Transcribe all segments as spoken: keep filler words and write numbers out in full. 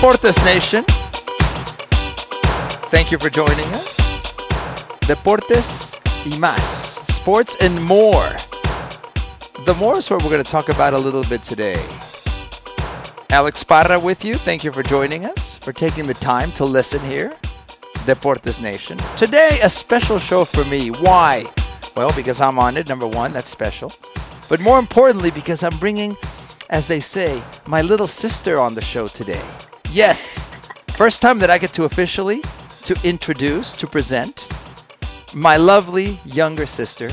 Support this nation. Thank you for joining us. Deportes y más. Sports and more. The more is what we're going to talk about a little bit today. Alex Parra with you. Thank you for joining us, for taking the time to listen here. Deportes Nation. Today, a special show for me. Why? Well, because I'm on it, number one. That's special. But more importantly, because I'm bringing, as they say, my little sister on the show today. Yes. First time that I get to officially to introduce, to present my lovely younger sister.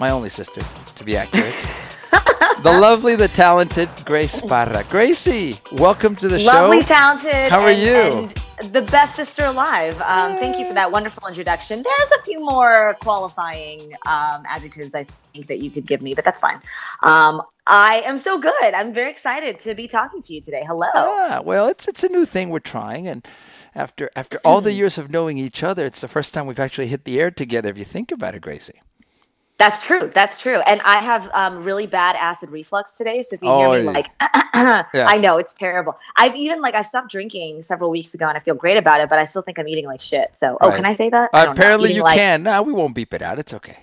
My only sister, to be accurate. The lovely, the talented Grace Parra. Gracie, welcome to the lovely, show. Lovely, talented. How are and, you? And the best sister alive. Um, thank you for that wonderful introduction. There's a few more qualifying um, adjectives I think that you could give me, but that's fine. Um, I am so good. I'm very excited to be talking to you today. Hello. Ah, well, it's it's a new thing we're trying, and after after all the years of knowing each other, it's the first time we've actually hit the air together. If you think about it, Gracie. That's true. That's true. And I have um, really bad acid reflux today. So if you oh, hear me yeah. like, yeah. I know it's terrible. I've even like, I stopped drinking several weeks ago and I feel great about it, but I still think I'm eating like shit. So, oh, right. Can I say that? Uh, I don't apparently know. Eating, you like... can. No, we won't beep it out. It's okay.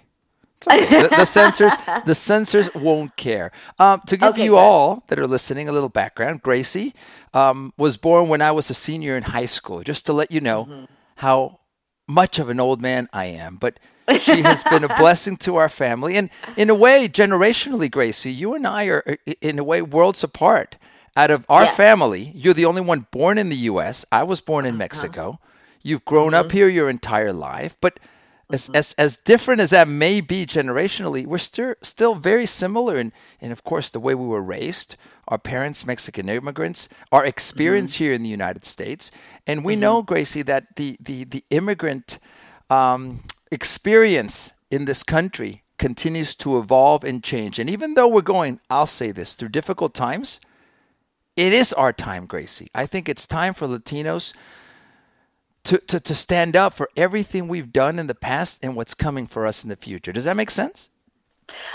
It's okay. the, the censors, the censors won't care. Um, to give okay, you good. all that are listening a little background, Gracie um, was born when I was a senior in high school, just to let you know mm-hmm. how much of an old man I am. But she has been a blessing to our family. And in a way, generationally, Gracie, you and I are, in a way, worlds apart. Out of our yeah. family, you're the only one born in the U S. I was born in Mexico. You've grown mm-hmm. up here your entire life. But as, mm-hmm. as, as different as that may be generationally, we're st- still very similar in, in, of course, the way we were raised, our parents, Mexican immigrants, our experience mm-hmm. here in the United States. And we mm-hmm. know, Gracie, that the, the, the immigrant... Um, experience in this country continues to evolve and change. And even though we're going, I'll say this, through difficult times, it is our time, Gracie. I think it's time for Latinos to, to, to stand up for everything we've done in the past and what's coming for us in the future. Does that make sense?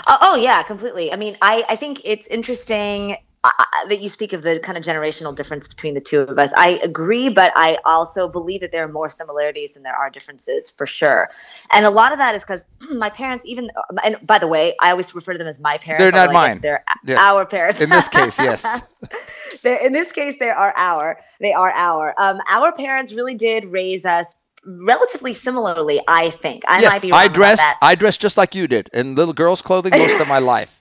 Uh, oh, yeah, completely. I mean, I, I think it's interesting uh, that you speak of the kind of generational difference between the two of us. I agree, but I also believe that there are more similarities than there are differences, for sure. And a lot of that is because my parents, even, and by the way, I always refer to them as my parents. They're not like mine. They're yes. our parents. In this case, yes. In this case, they are our. They are our. Um, our parents really did raise us relatively similarly, I think. I yes, might be wrong I dressed, about that. I dressed just like you did in little girls' clothing most of my life.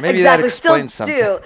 Maybe exactly. that explains still something. Do.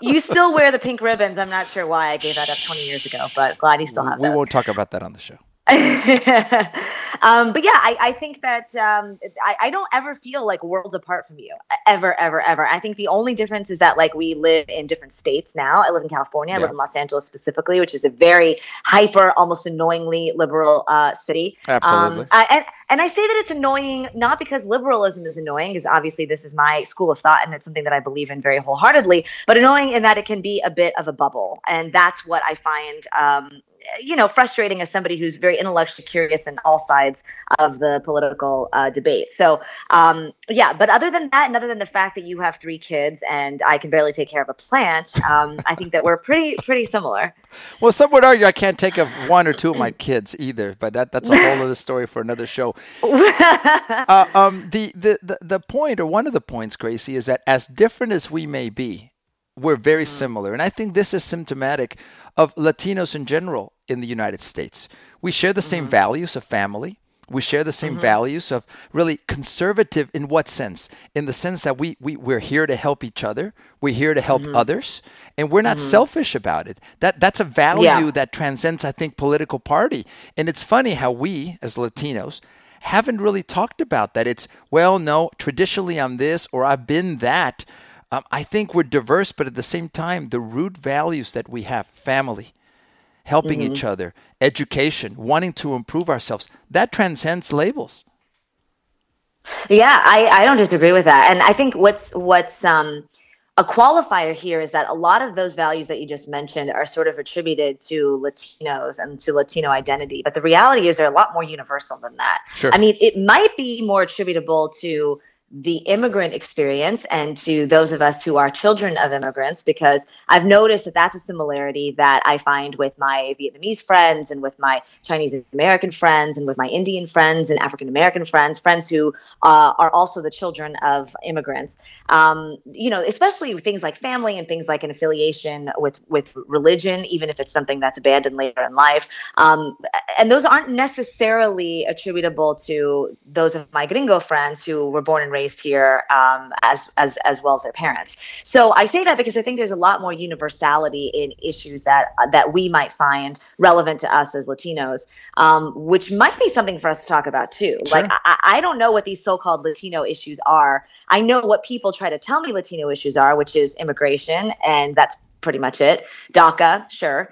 You still wear the pink ribbons. I'm not sure why I gave that up twenty years ago, but glad you still have we those. We won't talk about that on the show. um, but yeah, I, I think that um, I, I don't ever feel like worlds apart from you, ever, ever, ever. I think the only difference is that like we live in different states now. I live in California. Yeah. I live in Los Angeles specifically, which is a very hyper, almost annoyingly liberal uh, city. Absolutely. Um, I, and, and I say that it's annoying, not because liberalism is annoying, because obviously this is my school of thought and it's something that I believe in very wholeheartedly, but annoying in that it can be a bit of a bubble. And that's what I find um, you know, frustrating as somebody who's very intellectually curious in all sides of the political uh, debate. So, um, yeah, but other than that, and other than the fact that you have three kids and I can barely take care of a plant, um, I think that we're pretty, pretty similar. Well, some would argue I can't take care of one or two of my kids either, but that, that's a whole other story for another show. uh, um, the, the, the, the point, or one of the points, Gracie, is that as different as we may be, we're very similar. And I think this is symptomatic of Latinos in general in the United States. We share the mm-hmm. same values of family. We share the same mm-hmm. values of really conservative in what sense? In the sense that we, we, we're here to help each other. We're here to help mm-hmm. others. And we're not mm-hmm. selfish about it. That That's a value yeah. that transcends, I think, political party. And it's funny how we, as Latinos, haven't really talked about that. It's, well, no, traditionally I'm this or I've been that. Um, I think we're diverse, but at the same time, the root values that we have, family, helping mm-hmm. each other, education, wanting to improve ourselves, that transcends labels. Yeah, I, I don't disagree with that. And I think what's what's um, a qualifier here is that a lot of those values that you just mentioned are sort of attributed to Latinos and to Latino identity. But the reality is they're a lot more universal than that. Sure. I mean, it might be more attributable to the immigrant experience and to those of us who are children of immigrants, because I've noticed that that's a similarity that I find with my Vietnamese friends and with my Chinese American friends and with my Indian friends and African American friends, friends who uh, are also the children of immigrants. Um, you know, especially things like family and things like an affiliation with, with religion, even if it's something that's abandoned later in life. Um, and those aren't necessarily attributable to those of my gringo friends who were born and raised here um, as as as well as their parents. So I say that because I think there's a lot more universality in issues that that we might find relevant to us as Latinos, um, which might be something for us to talk about too. Sure. Like I, I don't know what these so-called Latino issues are. I know what people try to tell me Latino issues are, which is immigration, and that's pretty much it. DACA, sure.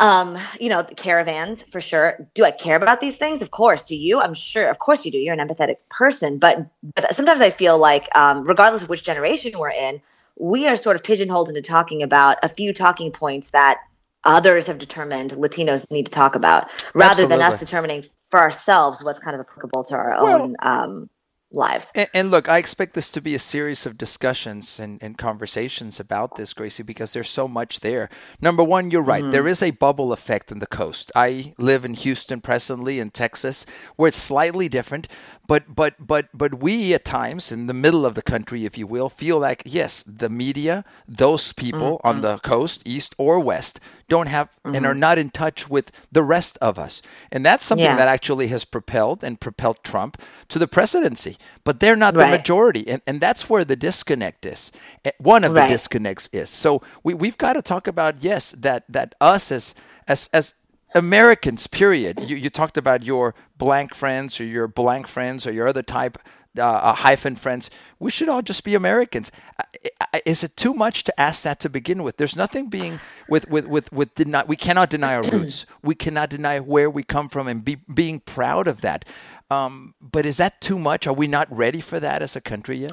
Um, you know, the caravans for sure. Do I care about these things? Of course. Do you? I'm sure. Of course you do. You're an empathetic person. But, but sometimes I feel like, um, regardless of which generation we're in, we are sort of pigeonholed into talking about a few talking points that others have determined Latinos need to talk about, rather Absolutely. Than us determining for ourselves what's kind of applicable to our well, own um, lives. And, and look, I expect this to be a series of discussions and, and conversations about this, Gracie, because there's so much there. Number one, you're right. Mm-hmm. There is a bubble effect in the coast. I live in Houston presently in Texas, where it's slightly different, but but but but we at times in the middle of the country, if you will, feel like, yes, the media, those people mm-hmm. on the coast, east or west, don't have mm-hmm. and are not in touch with the rest of us. And that's something yeah. that actually has propelled and propelled Trump to the presidency. But they're not right. the majority. And and that's where the disconnect is. One of right. the disconnects is. So we, we've got to talk about, yes, that that us as as as Americans, period. You, you talked about your blank friends or your blank friends or your other type uh, hyphen friends. We should all just be Americans. Is it too much to ask that to begin with? There's nothing being with with with with deny. We cannot deny our roots. We cannot deny where we come from and be being proud of that. Um, but is that too much? Are we not ready for that as a country yet?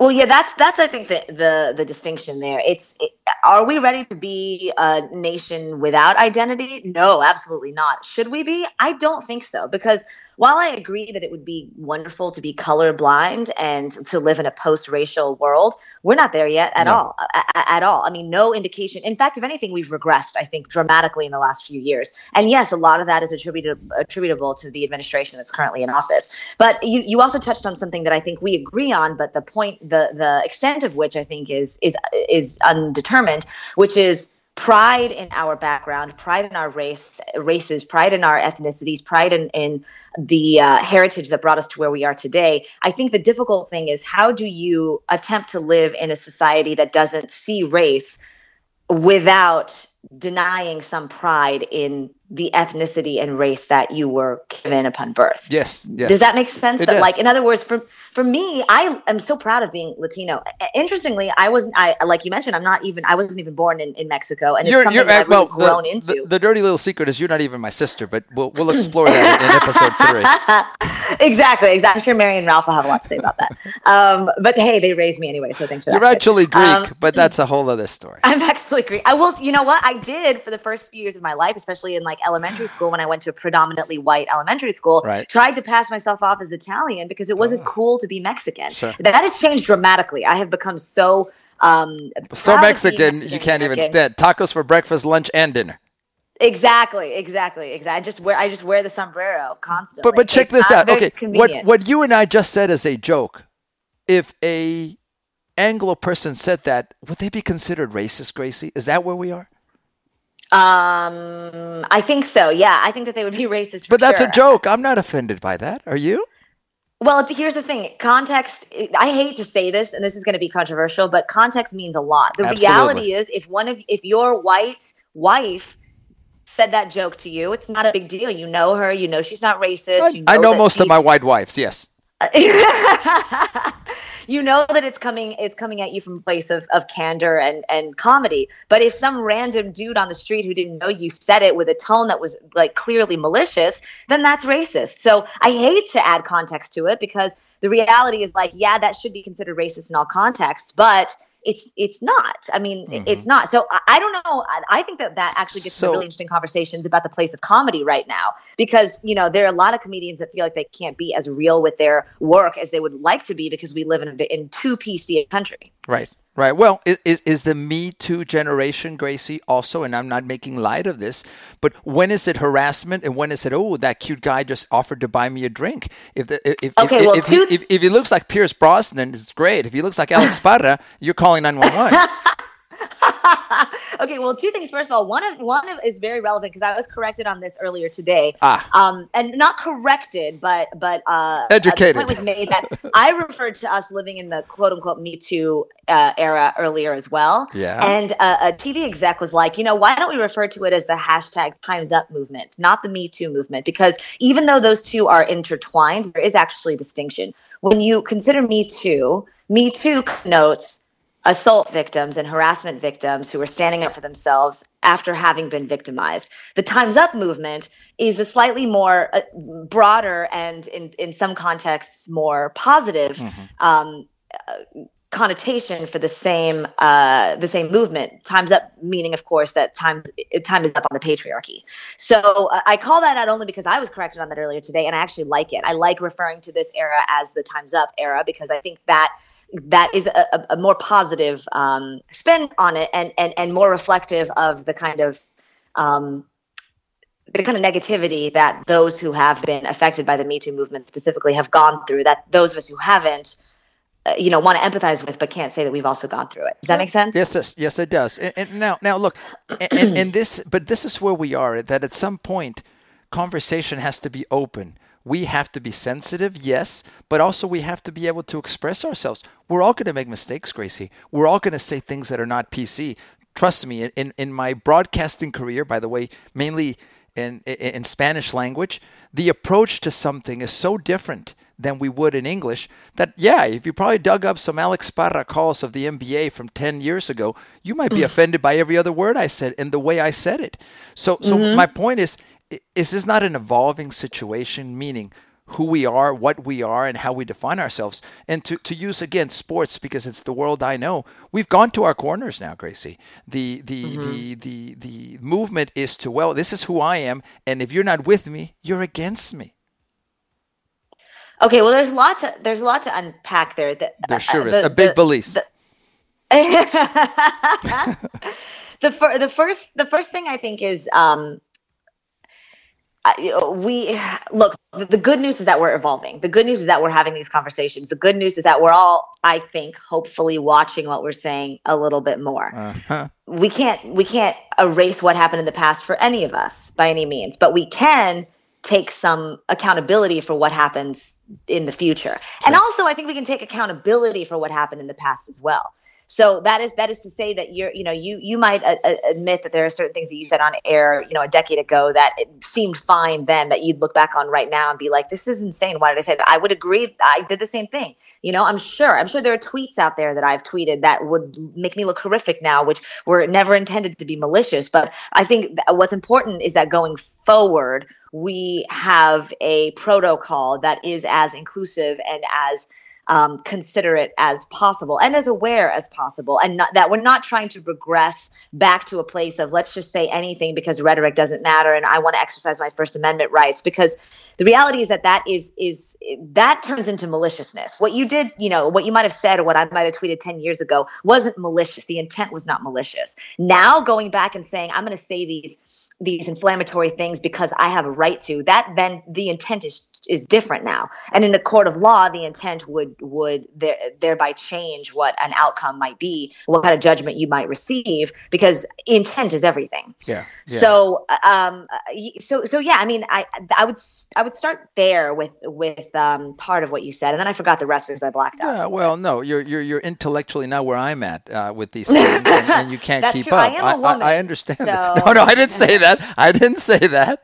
Well, yeah, that's that's I think the the, the distinction there. It's it, are we ready to be a nation without identity? No, absolutely not. Should we be? I don't think so, because while I agree that it would be wonderful to be colorblind and to live in a post-racial world, we're not there yet at no. all. At, at all. I mean, no indication. In fact, if anything, we've regressed, I think, dramatically in the last few years. And yes, a lot of that is attributed, attributable to the administration that's currently in office. But you, you also touched on something that I think we agree on, but the point, the the extent of which I think is is is undetermined, which is pride in our background, pride in our race, races, pride in our ethnicities, pride in, in the uh, heritage that brought us to where we are today. I think the difficult thing is, how do you attempt to live in a society that doesn't see race without denying some pride in the ethnicity and race that you were given upon birth? Yes. yes. Does that make sense? It that, does. Like, in other words, for for me, I am so proud of being Latino. Interestingly, I wasn't. I like you mentioned, I'm not even. I wasn't even born in, in Mexico, and it's you're, something you're, that I've well, really grown the, into. The, the dirty little secret is you're not even my sister, but we'll we'll explore that in episode three. Exactly. Exactly. I'm sure Mary and Ralph will have a lot to say about that. Um, but hey, they raised me anyway, so thanks for you're that. You're actually Greek, um, but that's a whole other story. I'm actually Greek. I will. You know what? I did for the first few years of my life, especially in like elementary school, when I went to a predominantly white elementary school, right. tried to pass myself off as Italian because it wasn't oh. cool to be Mexican. Sure. That has changed dramatically. I have become so um, so Mexican, Mexican, you can't American. Even stand. Tacos for breakfast, lunch, and dinner. Exactly, exactly, exactly. I just wear I just wear the sombrero constantly. But but check it's this out. Okay, convenient. what what you and I just said is a joke. If a Anglo person said that, would they be considered racist, Gracie? Is that where we are? Um, I think so. Yeah, I think that they would be racist. But that's sure. a joke. I'm not offended by that. Are you? Well, here's the thing. Context, I hate to say this, and this is going to be controversial, but context means a lot. The Absolutely. Reality is, if one of if your white wife said that joke to you, it's not a big deal. You know her. You know she's not racist. I, you know I know most of my white wives. Yes. You know that it's coming it's coming at you from a place of, of candor and, and comedy. But if some random dude on the street who didn't know you said it with a tone that was like clearly malicious, then that's racist. So I hate to add context to it, because the reality is like, yeah, that should be considered racist in all contexts, but it's it's not. I mean, mm-hmm. it's not. So I, I don't know. I, I think that that actually gets so, to really interesting conversations about the place of comedy right now, because, you know, there are a lot of comedians that feel like they can't be as real with their work as they would like to be because we live in a, in too P C a country. Right. Right. Well, is is the Me Too generation, Gracie, also, and I'm not making light of this, but when is it harassment and when is it, oh, that cute guy just offered to buy me a drink? If the, if okay, if, well, if, two- he, if if he looks like Pierce Brosnan, it's great. If he looks like Alex Parra, you're calling nine one one. Okay, well, two things. First of all, one of one of is very relevant because I was corrected on this earlier today, ah. um, and not corrected, but but uh, educated. The point was made that I referred to us living in the quote unquote Me Too uh, era earlier as well. Yeah. And uh, a T V exec was like, you know, why don't we refer to it as the hashtag Time's Up movement, not the Me Too movement? Because even though those two are intertwined, there is actually a distinction. When you consider Me Too, Me Too connotes assault victims and harassment victims who are standing up for themselves after having been victimized. The Time's Up movement is a slightly more uh, broader and in, in some contexts more positive mm-hmm. um, uh, connotation for the same uh, the same movement. Time's Up meaning, of course, that time, time is up on the patriarchy. So uh, I call that out only because I was corrected on that earlier today, and I actually like it. I like referring to this era as the Time's Up era because I think that that is a, a more positive um, spin on it, and, and, and more reflective of the kind of um, the kind of negativity that those who have been affected by the Me Too movement specifically have gone through, that those of us who haven't, uh, you know, want to empathize with, but can't say that we've also gone through it. Does that make sense? Yes, yes, yes it does. And, and now, now look, and, and this, but this is where we are, that at some point, conversation has to be open. We have to be sensitive, yes, but also we have to be able to express ourselves. We're all going to make mistakes, Gracie. We're all going to say things that are not P C. Trust me, in, in my broadcasting career, by the way, mainly in, in Spanish language, the approach to something is so different than we would in English that, yeah, if you probably dug up some Alex Parra calls of the N B A from ten years ago, you might be mm-hmm. offended by every other word I said and the way I said it. So, so mm-hmm. my point is, is this not an evolving situation, meaning who we are, what we are, and how we define ourselves? And to, to use, again, sports, because it's the world I know, we've gone to our corners now, Gracie. The the mm-hmm. the, the the movement is to, well, this is who I am, and if you're not with me, you're against me. Okay, well, there's lots of, there's a lot to unpack there. The, there sure uh, is. The, a big the, belief. The... the, fir- the, first, the first thing I think is... Um, Uh, we look, the good news is that we're evolving. The good news is that we're having these conversations. The good news is that we're all, I think, hopefully watching what we're saying a little bit more. Uh-huh. We can't we can't erase what happened in the past for any of us by any means, but we can take some accountability for what happens in the future. Sure. And also, I think we can take accountability for what happened in the past as well. So that is that is to say that you're you know you you might a, a admit that there are certain things that you said on air you know a decade ago that seemed fine then that you'd look back on right now and be like, this is insane, why did I say that? I would agree, I did the same thing. You know, I'm sure I'm sure there are tweets out there that I've tweeted that would make me look horrific now, which were never intended to be malicious. But I think what's important is that going forward we have a protocol that is as inclusive and as Um, considerate as possible and as aware as possible, and not, that we're not trying to regress back to a place of let's just say anything because rhetoric doesn't matter and I want to exercise my First Amendment rights, because the reality is that that is is that turns into maliciousness. What you did, you know, what you might have said or what I might have tweeted ten years ago wasn't malicious. The intent was not malicious. Now going back and saying I'm going to say these these inflammatory things because I have a right to, that then the intent is is different now. And in a court of law, the intent would would there, thereby change what an outcome might be, what kind of judgment you might receive, because intent is everything. Yeah. yeah. So um so so yeah, I mean I I would I would start there with with um part of what you said, and then I forgot the rest because I blacked out. Yeah, well, no, you're you're you're intellectually not where I'm at uh, with these things, and, and you can't That's keep true. up. I am a woman, I, I understand. So... that. No, no, I didn't say that. I didn't say that.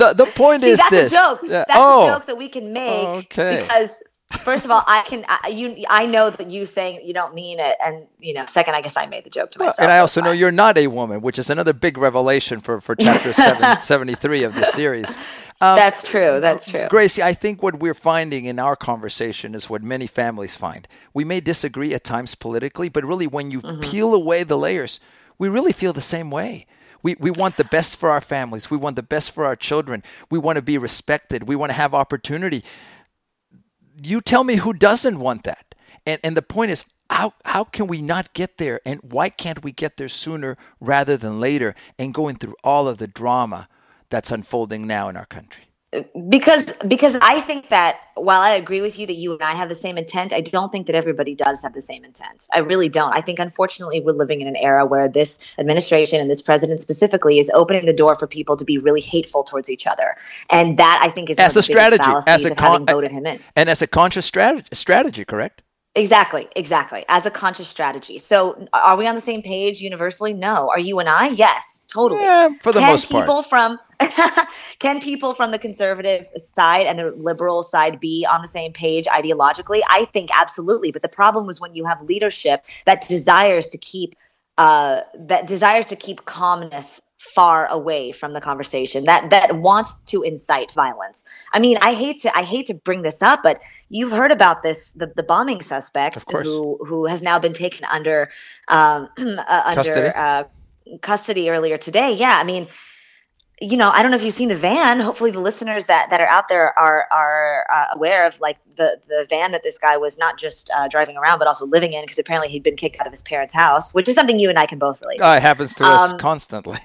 the the point See, is this. Joke. Yeah. That's oh. a joke that we can make okay. because First of all, I can I, you I know that you saying you don't mean it, and you know. Second, I guess I made the joke to myself. Well, and I also know you're not a woman, which is another big revelation for for chapter seven, seventy-three of this series. Um, that's true. That's true. Gracie, I think what we're finding in our conversation is what many families find. We may disagree at times politically, but really, when you mm-hmm. peel away the layers, we really feel the same way. We we want the best for our families. We want the best for our children. We want to be respected. We want to have opportunity. You tell me who doesn't want that. And and the point is, how how can we not get there? And why can't we get there sooner rather than later and going through all of the drama that's unfolding now in our country? Because because I think that while I agree with you that you and I have the same intent, I don't think that everybody does have the same intent. I really don't. I think, unfortunately, we're living in an era where this administration and this president specifically is opening the door for people to be really hateful towards each other. And that, I think, is as a strategy, as a con- voted him in. And as a conscious strategy, strategy, correct? Exactly, exactly. As a conscious strategy. So are we on the same page universally? No. Are you and I? Yes, totally. Yeah, for the Can most part. People from, can people from the conservative side and the liberal side be on the same page ideologically? I think absolutely. But the problem was when you have leadership that desires to keep uh, that desires to keep calmness far away from the conversation, that that wants to incite violence. I mean, I hate to I hate to bring this up, but you've heard about this the, the bombing suspect who who has now been taken under um, uh, under custody. Uh, custody earlier today. Yeah, I mean, you know, I don't know if you've seen the van. Hopefully, the listeners that, that are out there are are uh, aware of like the, the van that this guy was not just uh, driving around, but also living in, because apparently he'd been kicked out of his parents' house, which is something you and I can both relate. Uh, it happens to um, us constantly.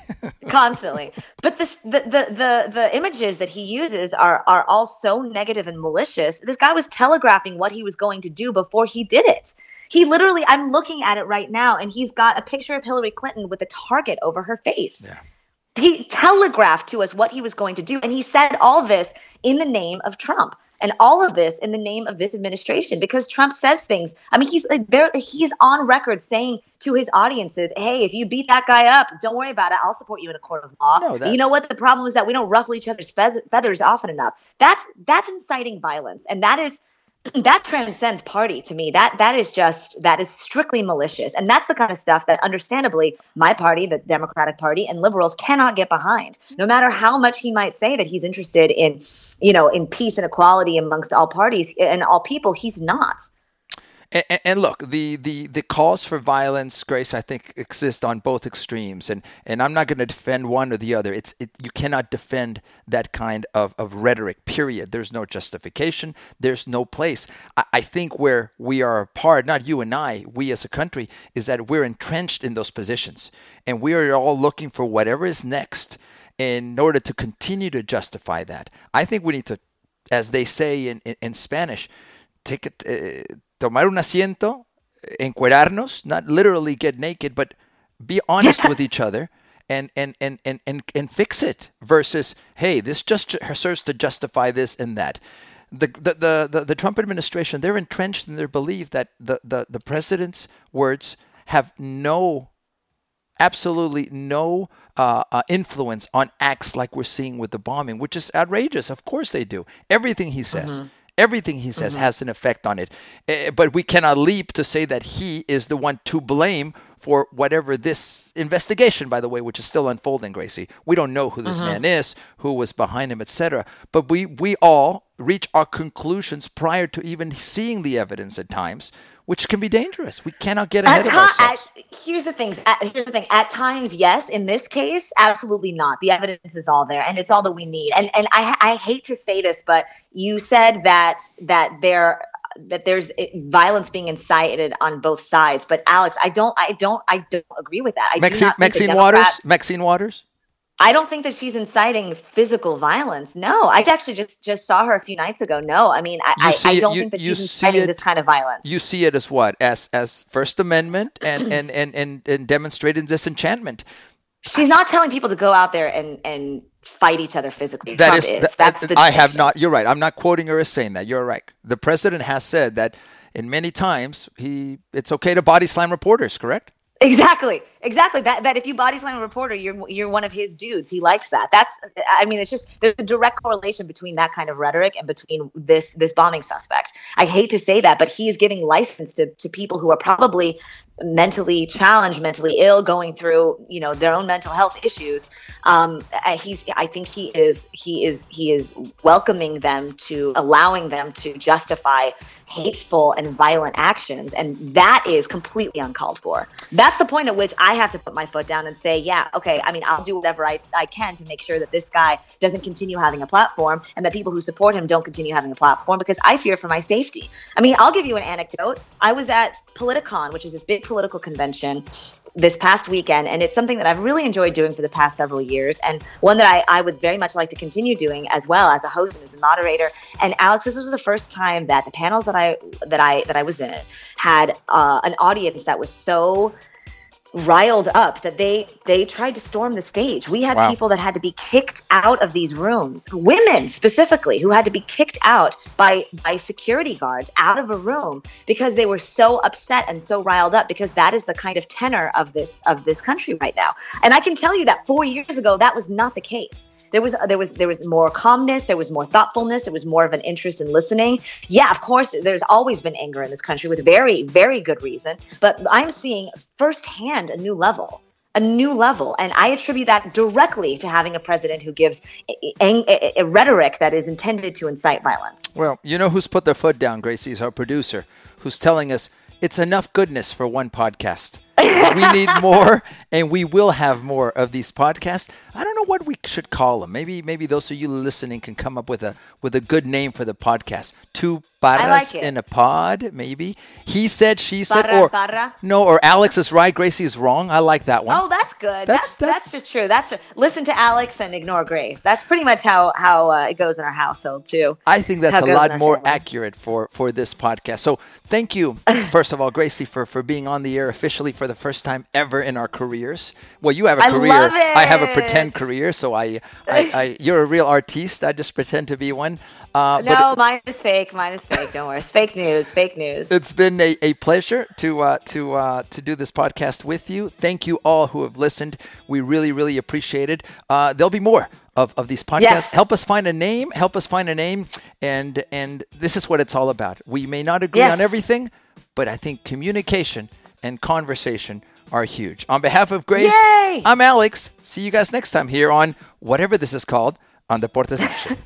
constantly, but this, the the the the images that he uses are are all so negative and malicious. This guy was telegraphing what he was going to do before he did it. He literally, I'm looking at it right now, and he's got a picture of Hillary Clinton with a target over her face. Yeah. He telegraphed to us what he was going to do. And he said all this in the name of Trump, and all of this in the name of this administration, because Trump says things. I mean, he's like there. He's on record saying to his audiences, hey, if you beat that guy up, don't worry about it. I'll support you in a court of law. No, that- you know what? The problem is that we don't ruffle each other's fe- feathers often enough. That's that's inciting violence. And that is that transcends party to me. That that is just that is strictly malicious, and that's the kind of stuff that, understandably, my party, the Democratic Party, and liberals cannot get behind. No matter how much he might say that he's interested in, you know, in peace and equality amongst all parties and all people, he's not. And, and look, the, the, the calls for violence, Grace, I think exist on both extremes, and and I'm not going to defend one or the other. It's it, you cannot defend that kind of, of rhetoric, period. There's no justification. There's no place. I, I think where we are apart, not you and I, we as a country, is that we're entrenched in those positions, and we are all looking for whatever is next in order to continue to justify that. I think we need to, as they say in, in, in Spanish, take it... Uh, tomar un asiento, encuerarnos, not literally get naked, but be honest yeah. with each other and, and, and, and, and, and fix it versus, hey, this just serves to justify this and that. The the, the, the, the Trump administration, they're entrenched in their belief that the, the, the president's words have no, absolutely no uh, uh, influence on acts like we're seeing with the bombing, which is outrageous. Of course they do. Everything he says. Mm-hmm. Everything he says mm-hmm. has an effect on it. Uh, but we cannot leap to say that he is the one to blame for whatever this investigation, by the way, which is still unfolding, Gracie. We don't know who this mm-hmm. man is, who was behind him, et cetera. But we, we all reach our conclusions prior to even seeing the evidence at times, which can be dangerous. We cannot get ahead ta- of ourselves. At, here's the thing. At, here's the thing. At times, yes. In this case, absolutely not. The evidence is all there, and it's all that we need. And and I I hate to say this, but you said that that there that there's violence being incited on both sides. But Alex, I don't I don't I don't agree with that. I Maxine, do Maxine Waters. Maxine Waters. I don't think that she's inciting physical violence. No, I actually just, just saw her a few nights ago. No, I mean, I, I, I don't it, you, think that she's inciting it, this kind of violence. You see it as what? As as First Amendment and, and, and, and, and demonstrating disenchantment. She's not telling people to go out there and, and fight each other physically. That is, is. That, That's the I have not. You're right. I'm not quoting her as saying that. You're right. The president has said that in many times he it's okay to body slam reporters, correct? Exactly. Exactly. That that if you body slam a reporter, you're you're one of his dudes. He likes that. That's I mean, it's just there's a direct correlation between that kind of rhetoric and between this this bombing suspect. I hate to say that, but he is giving license to, to people who are probably mentally challenged, mentally ill, going through, you know, their own mental health issues. Um, he's I think he is he is he is welcoming them to allowing them to justify hateful and violent actions. And that is completely uncalled for. That's the point at which I have to put my foot down and say, yeah, okay, I mean, I'll do whatever I, I can to make sure that this guy doesn't continue having a platform and that people who support him don't continue having a platform, because I fear for my safety. I mean, I'll give you an anecdote. I was at Politicon, which is this big political convention, this past weekend, and it's something that I've really enjoyed doing for the past several years, and one that I, I would very much like to continue doing as well as a host and as a moderator. And Alex, this was the first time that the panels that I that I that I was in had uh, an audience that was so riled up that they they tried to storm the stage. We had wow. people that had to be kicked out of these rooms, women specifically, who had to be kicked out by by security guards out of a room because they were so upset and so riled up, because that is the kind of tenor of this of this country right now. And I can tell you that four years ago that was not the case. There was there was there was more calmness. There was more thoughtfulness. There was more of an interest in listening. Yeah, of course, there's always been anger in this country with very, very good reason. But I'm seeing firsthand a new level, a new level. And I attribute that directly to having a president who gives a, a, a rhetoric that is intended to incite violence. Well, you know who's put their foot down, Gracie, is our producer, who's telling us it's enough goodness for one podcast. We need more, and we will have more of these podcasts. I don't know what we should call them. Maybe, maybe those of you listening can come up with a with a good name for the podcast. Two Parras like in a pod, maybe. He said, she said, Parra, or Parra. No, or Alex is right, Gracie is wrong. I like that one. Oh, that's good. That's that's, that, that's just true. That's true. Listen to Alex and ignore Grace. That's pretty much how how uh, it goes in our household too. I think that's how a lot more family. accurate for for this podcast. So thank you, first of all, Gracie, for for being on the air officially for. For the first time ever in our careers. Well, you have a I career. Love it. I have a pretend career, so I, I, I, you're a real artiste. I just pretend to be one. Uh, no, but it, mine is fake. Mine is fake. Don't worry. It's fake news. Fake news. It's been a, a pleasure to uh, to uh, to do this podcast with you. Thank you all who have listened. We really, really appreciate it. Uh, there'll be more of, of these podcasts. Yes. Help us find a name. Help us find a name. And and this is what it's all about. We may not agree yes. on everything, but I think communication and conversation are huge. On behalf of Grace, Yay! I'm Alex. See you guys next time here on whatever this is called on Deportes Nation.